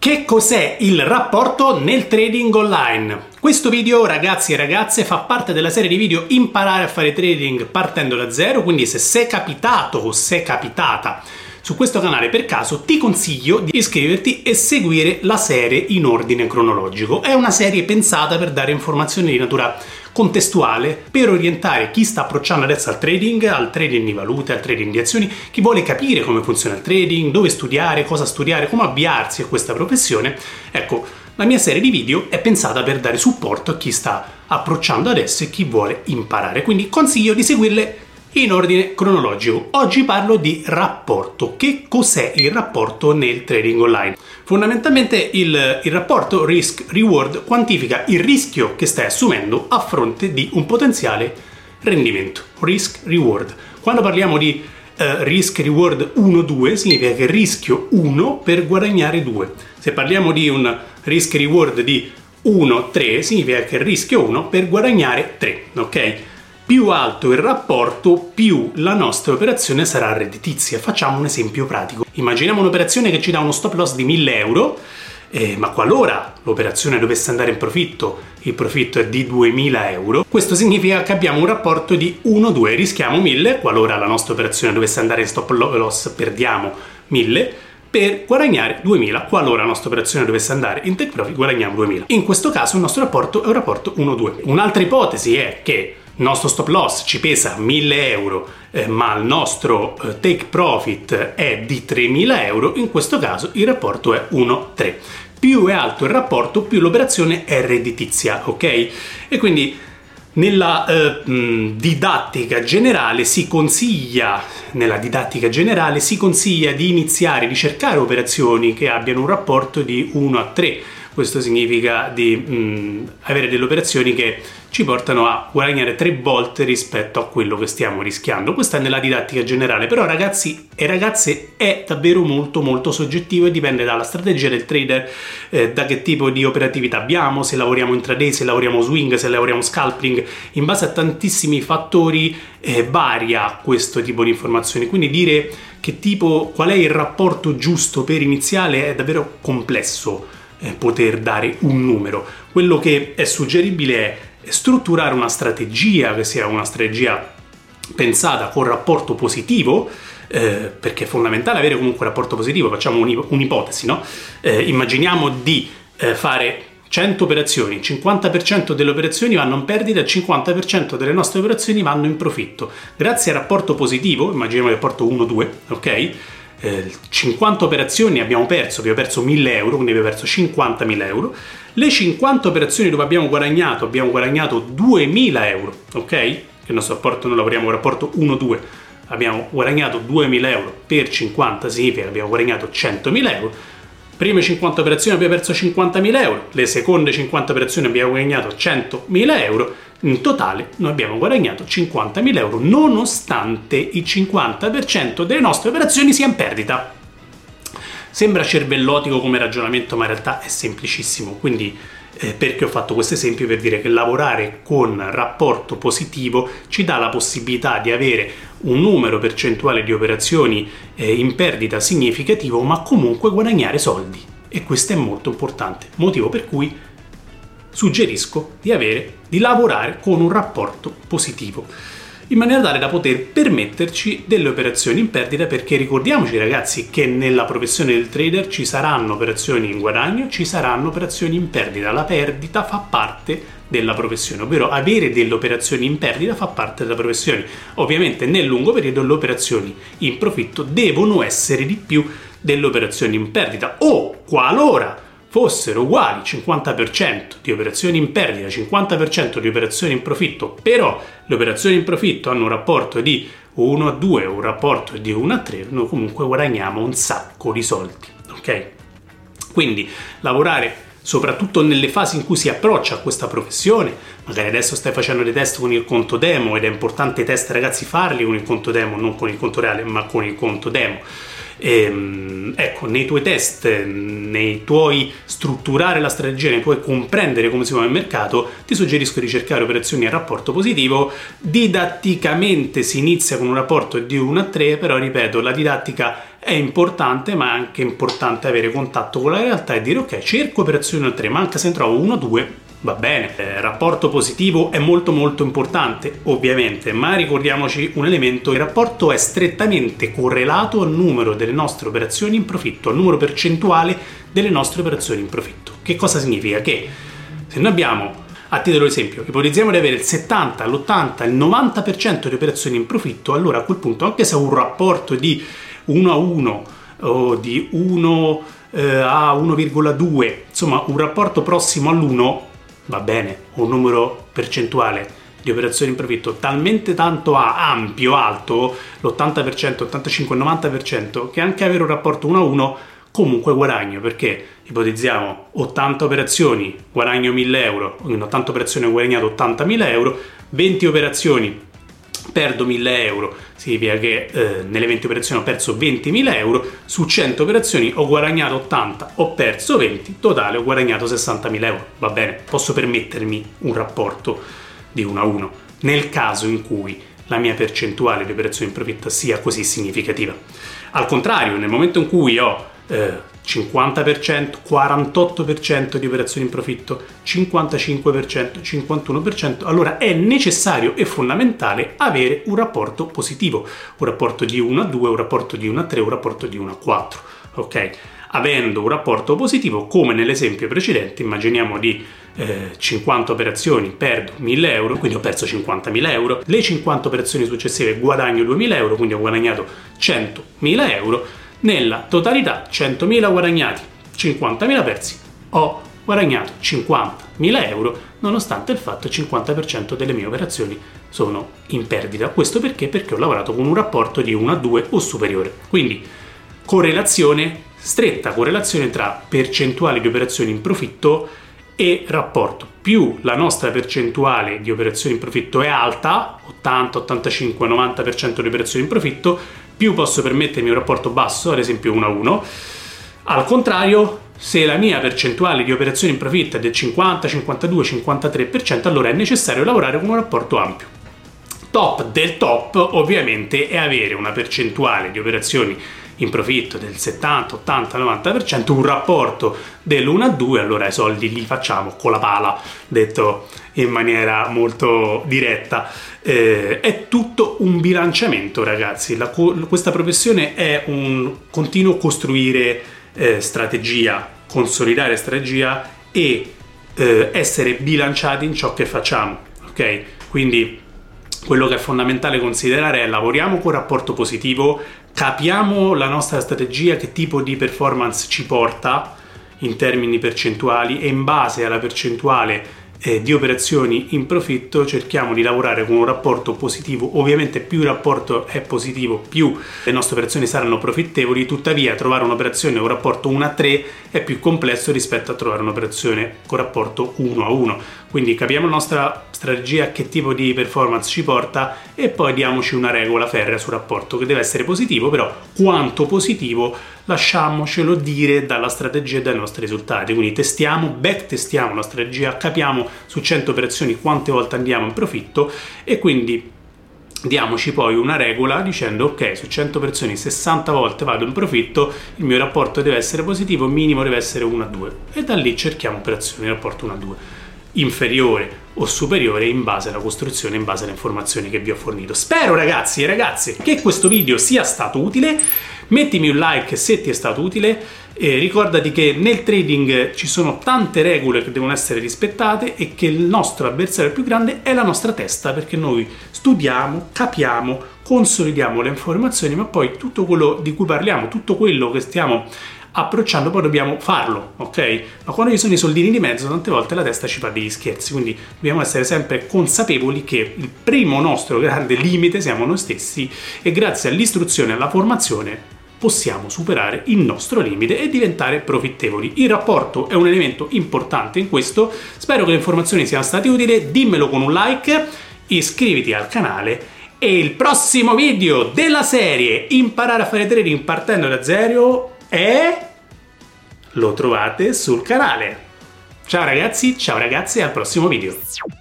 Che cos'è il rapporto nel trading online? Questo video, ragazzi e ragazze, fa parte della serie di video Imparare a fare trading partendo da zero, quindi se sei capitato o sei capitata su questo canale per caso ti consiglio di iscriverti e seguire la serie in ordine cronologico. È una serie pensata per dare informazioni di natura contestuale per orientare chi sta approcciando adesso al trading di valute, al trading di azioni, chi vuole capire come funziona il trading, dove studiare, cosa studiare, come avviarsi a questa professione. Ecco, la mia serie di video è pensata per dare supporto a chi sta approcciando adesso e chi vuole imparare, quindi consiglio di seguirle in ordine cronologico. Oggi parlo di rapporto. Che cos'è il rapporto nel trading online? Fondamentalmente il rapporto Risk Reward quantifica il rischio che stai assumendo a fronte di un potenziale rendimento. Risk Reward. Quando parliamo di Risk Reward 1-2 significa che rischio 1 per guadagnare 2. Se parliamo di un Risk Reward di 1-3 significa che rischio 1 per guadagnare 3, ok? Più alto il rapporto, più la nostra operazione sarà redditizia. Facciamo un esempio pratico. Immaginiamo un'operazione che ci dà uno stop loss di 1000 euro, ma qualora l'operazione dovesse andare in profitto, il profitto è di 2000 euro. Questo significa che abbiamo un rapporto di 1-2, rischiamo 1000, qualora la nostra operazione dovesse andare in stop loss perdiamo 1000, per guadagnare 2000, qualora la nostra operazione dovesse andare in take profit guadagniamo 2000. In questo caso il nostro rapporto è un rapporto 1-2. Un'altra ipotesi è che il nostro stop loss ci pesa 1000 euro, ma il nostro take profit è di 3000 euro, in questo caso il rapporto è 1-3. Più è alto il rapporto, più l'operazione è redditizia, ok? E quindi nella didattica generale si consiglia di iniziare, di cercare operazioni che abbiano un rapporto di 1-3. Questo significa di avere delle operazioni che ci portano a guadagnare 3 volte rispetto a quello che stiamo rischiando. Questa è nella didattica generale, però ragazzi e ragazze è davvero molto molto soggettivo e dipende dalla strategia del trader, da che tipo di operatività abbiamo, se lavoriamo intraday, se lavoriamo swing, se lavoriamo scalping. In base a tantissimi fattori varia questo tipo di informazioni, quindi dire qual è il rapporto giusto per iniziare è davvero complesso. Poter dare un numero. Quello che è suggeribile è strutturare una strategia che sia una strategia pensata con rapporto positivo, perché è fondamentale avere comunque un rapporto positivo. Facciamo un'ipotesi, no? Immaginiamo di fare 100 operazioni, il 50% delle operazioni vanno in perdita, il 50% delle nostre operazioni vanno in profitto. Grazie al rapporto positivo, immaginiamo il rapporto 1-2, ok? 50 operazioni abbiamo perso 1000 euro, quindi abbiamo perso 50.000 euro. Le 50 operazioni dove abbiamo guadagnato 2000 euro, ok? Che il nostro rapporto, noi lavoriamo un rapporto 1-2, abbiamo guadagnato 2000 euro per 50, significa che abbiamo guadagnato 100.000 euro. Prime 50 operazioni abbiamo perso 50.000 euro, le seconde 50 operazioni abbiamo guadagnato 100.000 euro, in totale noi abbiamo guadagnato 50.000 euro nonostante il 50% delle nostre operazioni sia in perdita. Sembra cervellotico come ragionamento, ma in realtà è semplicissimo, quindi perché ho fatto questo esempio per dire che lavorare con rapporto positivo ci dà la possibilità di avere un numero percentuale di operazioni in perdita significativo, ma comunque guadagnare soldi, e questo è molto importante, motivo per cui suggerisco di lavorare con un rapporto positivo in maniera tale da poter permetterci delle operazioni in perdita, perché ricordiamoci ragazzi che nella professione del trader ci saranno operazioni in guadagno, ci saranno operazioni in perdita. La perdita fa parte della professione, ovvero avere delle operazioni in perdita fa parte della professione. Ovviamente nel lungo periodo le operazioni in profitto devono essere di più delle operazioni in perdita, o qualora fossero uguali 50% di operazioni in perdita, 50% di operazioni in profitto, però le operazioni in profitto hanno un rapporto di 1-2 o un rapporto di 1-3, noi comunque guadagniamo un sacco di soldi, ok? Quindi lavorare soprattutto nelle fasi in cui si approccia a questa professione, magari adesso stai facendo dei test con il conto demo, ed è importante i test ragazzi farli con il conto demo, non con il conto reale ma con il conto demo. Ecco, nei tuoi test, nei tuoi strutturare la strategia, nei tuoi comprendere come si muove il mercato, ti suggerisco di cercare operazioni a rapporto positivo. Didatticamente si inizia con un rapporto di 1-3, però ripeto, la didattica è importante, ma è anche importante avere contatto con la realtà e dire ok, cerco operazioni al 3, ma anche se ne trovo 1 o 2 va bene. Il rapporto positivo è molto importante ovviamente, ma ricordiamoci un elemento: il rapporto è strettamente correlato al numero delle nostre operazioni in profitto, al numero percentuale delle nostre operazioni in profitto. Che cosa significa? Che se noi abbiamo, a titolo di esempio, ipotizziamo di avere il 70, l'80, il 90% di operazioni in profitto, allora a quel punto, anche se ho un rapporto di 1 a 1 o di 1 a 1,2, insomma un rapporto prossimo all'1, va bene, un numero percentuale di operazioni in profitto talmente tanto ampio, alto, l'80%, 85, 90%, che anche avere un rapporto 1 a 1 comunque guadagno, perché ipotizziamo 80 operazioni, guadagno 1000 euro, in 80 operazioni ho guadagnato 80.000 euro, 20 operazioni perdo 1000 euro, significa che nelle 20 operazioni ho perso 20.000 euro, su 100 operazioni ho guadagnato 80, ho perso 20, totale ho guadagnato 60.000 euro, va bene, posso permettermi un rapporto di 1 a 1, nel caso in cui la mia percentuale di operazioni in profitto sia così significativa. Al contrario, nel momento in cui ho 50%, 48% di operazioni in profitto, 55%, 51%, allora è necessario e fondamentale avere un rapporto positivo, un rapporto di 1 a 2, un rapporto di 1 a 3, un rapporto di 1 a 4, ok? Avendo un rapporto positivo, come nell'esempio precedente, immaginiamo di 50 operazioni perdo 1000 euro, quindi ho perso 50.000 euro, le 50 operazioni successive guadagno 2000 euro, quindi ho guadagnato 100.000 euro, nella totalità 100.000 guadagnati, 50.000 persi, ho guadagnato 50.000 euro nonostante il fatto che il 50% delle mie operazioni sono in perdita. Questo perché? Perché ho lavorato con un rapporto di 1 a 2 o superiore. Quindi correlazione, stretta correlazione tra percentuale di operazioni in profitto e rapporto. Più la nostra percentuale di operazioni in profitto è alta, 80, 85, 90% di operazioni in profitto, più posso permettermi un rapporto basso, ad esempio 1 a 1. Al contrario, se la mia percentuale di operazioni in profitto è del 50, 52, 53%, allora è necessario lavorare con un rapporto ampio. Top del top, ovviamente, è avere una percentuale di operazioni in profitto del 70, 80, 90%, un rapporto dell'1 a 2, allora i soldi li facciamo con la pala, detto in maniera molto diretta. È tutto un bilanciamento, ragazzi. Questa professione è un continuo costruire strategia, consolidare strategia e essere bilanciati in ciò che facciamo, ok? Quindi quello che è fondamentale considerare è: lavoriamo con rapporto positivo, capiamo la nostra strategia, che tipo di performance ci porta in termini percentuali, e in base alla percentuale di operazioni in profitto cerchiamo di lavorare con un rapporto positivo. Ovviamente più il rapporto è positivo, più le nostre operazioni saranno profittevoli, tuttavia trovare un'operazione con rapporto 1 a 3 è più complesso rispetto a trovare un'operazione con rapporto 1 a 1. Quindi capiamo la nostra strategia, che tipo di performance ci porta, e poi diamoci una regola ferrea sul rapporto, che deve essere positivo, però quanto positivo lasciamocelo dire dalla strategia e dai nostri risultati. Quindi testiamo, backtestiamo la strategia, capiamo su 100 operazioni quante volte andiamo in profitto, e quindi diamoci poi una regola dicendo ok, su 100 operazioni 60 volte vado in profitto, il mio rapporto deve essere positivo, il minimo deve essere 1 a 2, e da lì cerchiamo operazioni rapporto 1 a 2 inferiore o superiore in base alla costruzione, in base alle informazioni che vi ho fornito. Spero, ragazzi e ragazze, che questo video sia stato utile. Mettimi un like se ti è stato utile, ricordati che nel trading ci sono tante regole che devono essere rispettate e che il nostro avversario più grande è la nostra testa, perché noi studiamo, capiamo, consolidiamo le informazioni, ma poi tutto quello di cui parliamo, tutto quello che stiamo approcciando, poi dobbiamo farlo, ok? Ma quando ci sono i soldini di mezzo, tante volte la testa ci fa degli scherzi, quindi dobbiamo essere sempre consapevoli che il primo nostro grande limite siamo noi stessi, e grazie all'istruzione e alla formazione possiamo superare il nostro limite e diventare profittevoli. Il rapporto è un elemento importante in questo. Spero che le informazioni siano state utili, dimmelo con un like, iscriviti al canale, e il prossimo video della serie Imparare a fare trading partendo da zero è... lo trovate sul canale. Ciao ragazzi, ciao ragazze, al prossimo video.